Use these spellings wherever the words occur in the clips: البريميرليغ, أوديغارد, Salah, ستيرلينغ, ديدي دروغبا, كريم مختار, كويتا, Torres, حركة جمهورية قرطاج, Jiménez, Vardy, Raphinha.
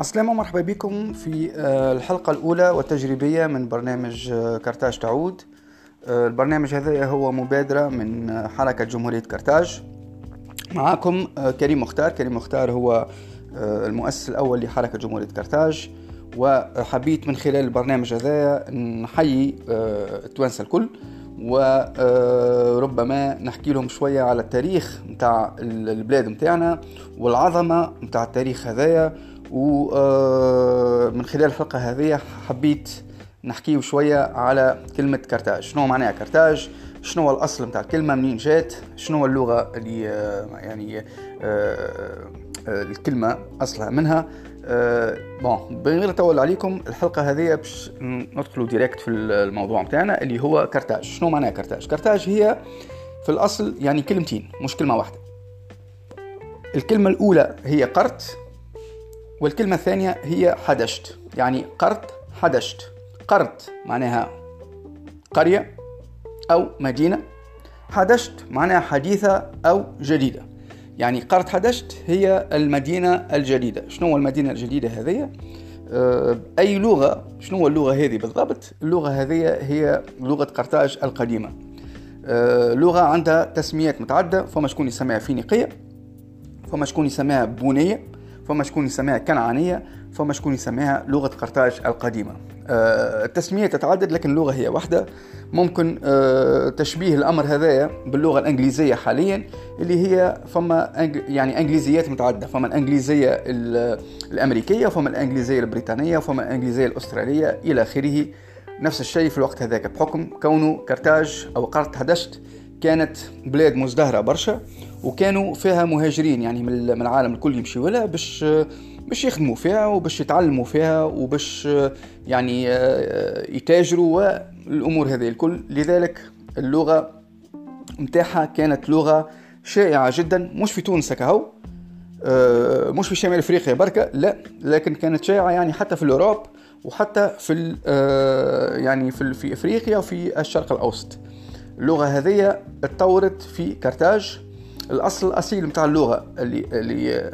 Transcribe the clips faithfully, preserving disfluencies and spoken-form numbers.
السلامة ومرحبا بكم في الحلقة الأولى والتجريبية من برنامج قرطاج تعود. البرنامج هذا هو مبادرة من حركة جمهورية قرطاج. معاكم كريم مختار. كريم مختار هو المؤسس الأول لحركة جمهورية قرطاج، وحبيت من خلال البرنامج هذا نحيي التوانسة الكل، وربما نحكي لهم شوية على التاريخ متاع البلاد متاعنا والعظمة متاع التاريخ هذايا. ومن خلال الحلقة هذه حبيت نحكيه شوية على كلمة قرطاج، شنو معناها قرطاج، شنو الأصل متاع الكلمة، منين جات، شنو اللغة اللي يعني الكلمة أصلها منها. بون بغير أطول عليكم الحلقة هذه باش ندخلوا ديريكت في الموضوع متاعنا اللي هو قرطاج. شنو معناها قرطاج؟ قرطاج هي في الأصل يعني كلمتين مش كلمة واحدة. الكلمة الأولى هي قرط، والكلمة الثانية هي حدشت، يعني قرط حدشت. قرط معناها قرية أو مدينة، حدشت معناها حديثة أو جديدة. يعني قرط حدشت هي المدينة الجديدة. شنو هو المدينة الجديدة هذه؟ أي لغة؟ شنو هو اللغة هذه بالضبط؟ اللغة هذه هي لغة قرطاج القديمة، لغة عندها تسميات متعددة. فما شكون يسميها فينيقية، فما شكون يسميها بونية، فما شكون يسميها كنعانية، فما شكون يسميها لغة قرطاج القديمة. التسمية تتعدد لكن اللغة هي واحدة. ممكن تشبيه الأمر هذايا باللغة الإنجليزية حاليا اللي هي فما يعني إنجليزيات متعددة. فما الإنجليزية الأمريكية، وفما الإنجليزية البريطانية، وفما الإنجليزية الأسترالية إلى آخره. نفس الشيء في الوقت هذاك بحكم كونه قرطاج أو قرط حدشت كانت بلاد مزدهرة برشا، وكانوا فيها مهاجرين يعني من العالم الكل يمشيوا لها باش باش يخدموا فيها وباش يتعلموا فيها وباش يعني يتاجروا والأمور هذه الكل. لذلك اللغة متاحة كانت لغة شائعة جدا، مش في تونس كهو، مش في شمال أفريقيا بركة، لا، لكن كانت شائعة يعني حتى في الأوروب وحتى في يعني في في أفريقيا وفي الشرق الأوسط. اللغة هذه اتطورت في قرطاج. الأصل الأصيل متاع اللغة اللي, اللي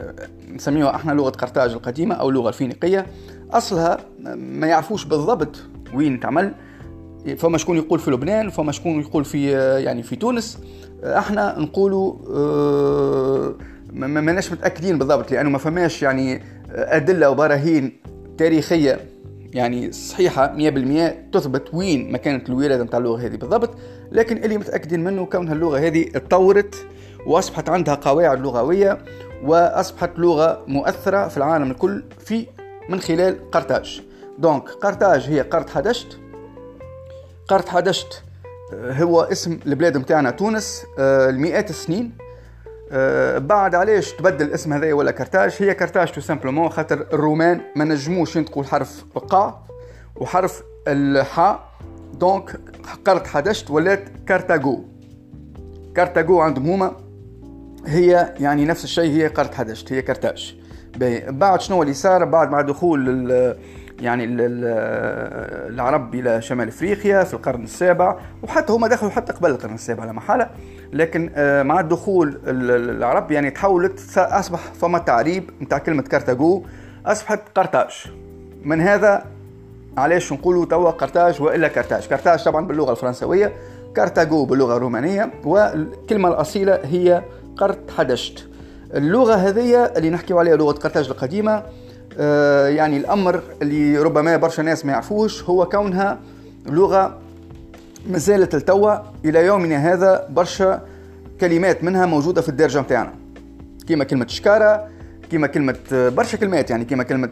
نسميها احنا لغة قرطاج القديمة أو لغة الفينيقية، أصلها ما يعرفوش بالضبط وين تعمل. فما شكون يقول في لبنان، فما شكون يقول في يعني في تونس. احنا نقولوا ما ماناش متأكدين بالضبط، لأنه ما فماش يعني أدلة وبراهين تاريخية يعني صحيحة مية بالمية تثبت وين ما كانت الولادة متاع اللغة هذه بالضبط. لكن اللي متأكدين منه كونها اللغة هذه اتطورت وأصبحت عندها قواعد لغوية، وأصبحت لغة مؤثرة في العالم الكل في من خلال قرطاج. دونك قرطاج هي قرط حدشت. قرط حدشت هو اسم البلاد متاعنا تونس المئات السنين. بعد علاش تبدل الاسم هذا ولا قرطاج؟ هي قرطاج تو سامبلومون خاطر الرومان ما نجموش ينطقوا الحرف قا وحرف الحاء، دونك قرط حدشت ولات كارتاغو. كارتاغو عندهم هما هي يعني نفس الشيء، هي قرط حدشت، هي قرطاج. بعد شنو اللي صار بعد مع دخول ال يعني ال العرب إلى شمال أفريقيا في القرن السابع، وحتى هما دخلوا حتى قبل القرن السابع على محالة، لكن مع دخول العرب يعني تحولت، أصبح فما تعريب متاع كلمة كارتاغو، أصبحت قرطاج. من هذا علاش نقولوا توا قرطاج وإلا قرطاج. قرطاج طبعا باللغة الفرنسوية، كارتاغو باللغة الرومانية، والكلمة الأصيلة هي قرط حدشت. اللغة هذه اللي نحكيو عليها لغة قرطاج القديمة، آه يعني الأمر اللي ربما برشا ناس ما يعرفوش هو كونها لغة مازالت لتوا إلى يومنا هذا برشا كلمات منها موجودة في الدارجة متاعنا، كيما كلمة شكارة، كيما كلمة برشا كلمات يعني كيما كلمة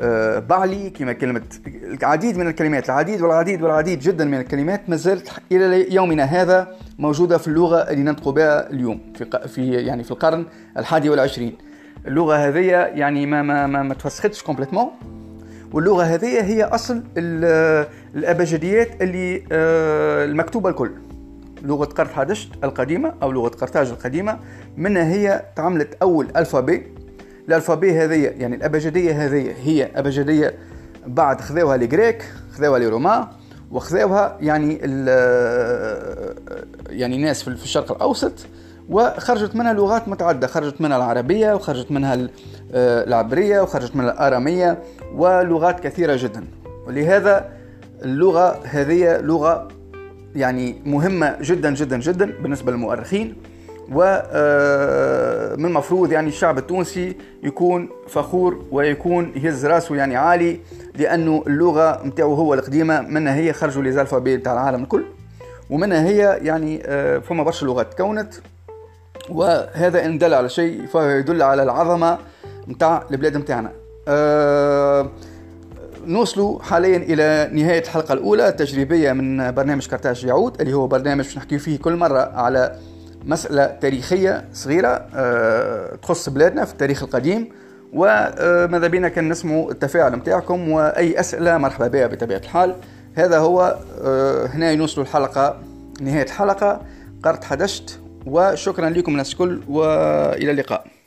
آه بعلي، كيما كلمة العديد من الكلمات، العديد والعديد والعديد جدا من الكلمات مازالت إلى يومنا هذا موجودة في اللغة اللي ننطقوا بها اليوم في في يعني في القرن الحادي والعشرين. اللغة هذه يعني ما ما ما, ما تفسختش كومبليتمون، واللغة هذه هي أصل الأبجديات اللي آه المكتوبة الكل. لغة قرط حدشت القديمة أو لغة قرطاج القديمة منها هي تعملت أول ألفابي. الألفابي هذه يعني الأبجدية هذه هي أبجدية بعد خذوها الجريك، خذوها الرومان، وخذوها يعني يعني ناس في الشرق الأوسط، وخرجت منها لغات متعددة، خرجت منها العربية وخرجت منها العبرية وخرجت منها الآرامية ولغات كثيرة جدا. ولهذا اللغة هذه لغة يعني مهمة جدا جدا جدا بالنسبة للمؤرخين، ومن المفروض يعني الشعب التونسي يكون فخور ويكون يهز راسه يعني عالي، لأنه اللغة متاعه هو القديمة، منها هي خرجوا ليزالفابي تاع العالم الكل، ومنها هي يعني فما برشا لغات تكونت. وهذا إن دل على شيء فهو يدل على العظمة متاع البلاد متاعنا. أه نوصلوا حاليا إلى نهاية الحلقة الأولى التجريبية من برنامج قرطاج يعود، اللي هو برنامج باش نحكي فيه كل مرة على مسألة تاريخية صغيرة أه تخص بلادنا في التاريخ القديم. وماذا بينا كان نسمعوا التفاعل متاعكم، وأي أسئلة مرحبا بها بطبيعة الحال. هذا هو أه هنا نوصلوا الحلقة نهاية الحلقة قرط حدشت، وشكرا لكم الناس الكل وإلى اللقاء.